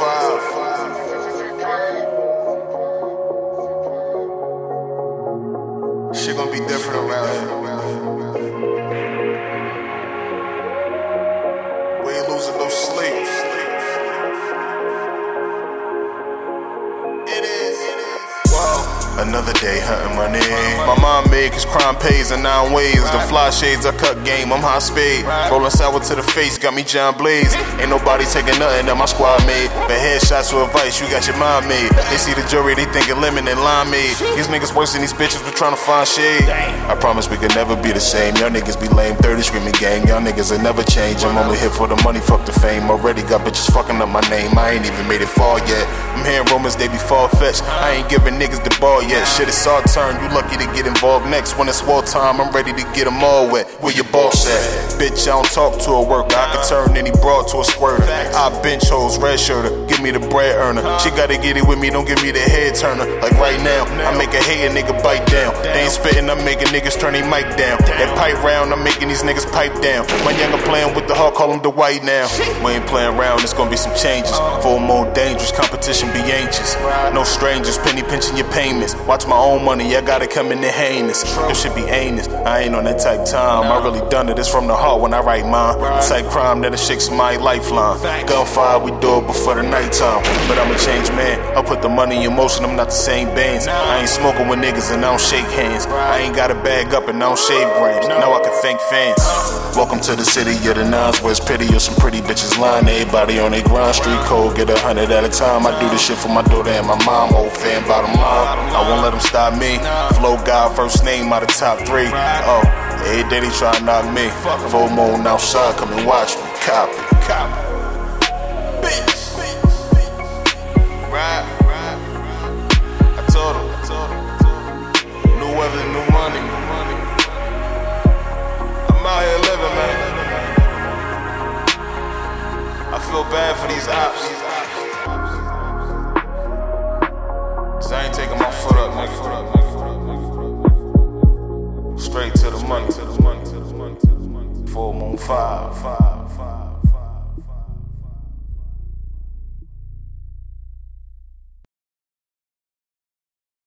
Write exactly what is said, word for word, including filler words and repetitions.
five. Shit gonna be different around here. We ain't losing no sleep. Another day hunting money. My mom made cause crime pays in nine ways. The fly shades, I cut game, I'm high speed. Rolling sour to the face, got me John Blaze. Ain't nobody taking nothing that my squad made. But headshots with advice, you got your mind made. They see the jury, they thinking lemon and limeade. These niggas worse than these bitches, we trying to find shade. I promise we could never be the same. Y'all niggas be lame, thirty screaming gang. Y'all niggas ain't never change. I'm only here for the money, fuck the fame. Already got bitches fucking up my name. I ain't even made it far yet. I'm hearing rumors, they be far-fetched. I ain't giving niggas the ball yet. Yeah, shit, it's our turn, you lucky to get involved next. When it's war time, I'm ready to get them all wet. Where your boss at? Bitch, I don't talk to a worker. I can turn any broad to a squirter. I bench hoes, red shirter, give me the bread earner. She gotta get it with me, don't give me the head turner. Like right now, I make a hater nigga bite down. They ain't spitting, I'm making niggas turn they mic down. That pipe round, I'm making these niggas pipe down. My younger playing with the Hulk, call him the white now. We ain't playing around, it's gonna be some changes. Full more dangerous, competition be anxious. No strangers, penny pinching your payments. Watch my own money, I gotta come in the heinous. This shit be heinous, I ain't on that type time. I really done it, it's from the heart when I write mine. The type crime that'll shake my lifeline. Gunfire, we do it before the nighttime. But I'm a changed man, I put the money in motion, I'm not the same bands. I ain't smoking with niggas and I don't shake hands. I ain't got a bag up and I don't shave grams. Now I can thank fans. Welcome to the city of the nines, where it's pity or some pretty bitches lying. Everybody on they grind, street code, get a hundred at a time. I do this shit for my daughter and my mom, old fan, bottom line. I won't let them stop me. Flow God, first name out of top three. Oh, every day they try to knock me. FOMO outside, come and watch me. Copy, copy. Bitch, bitch, bitch. Right, right, right. I told him, I told him, I told him. New weather, new money, new money. I'm out here living, man. I feel bad for these ops. I ain't taking my foot up, nigga. Straight to the money, to the money, to the money, to the money. Full moon five, five, five.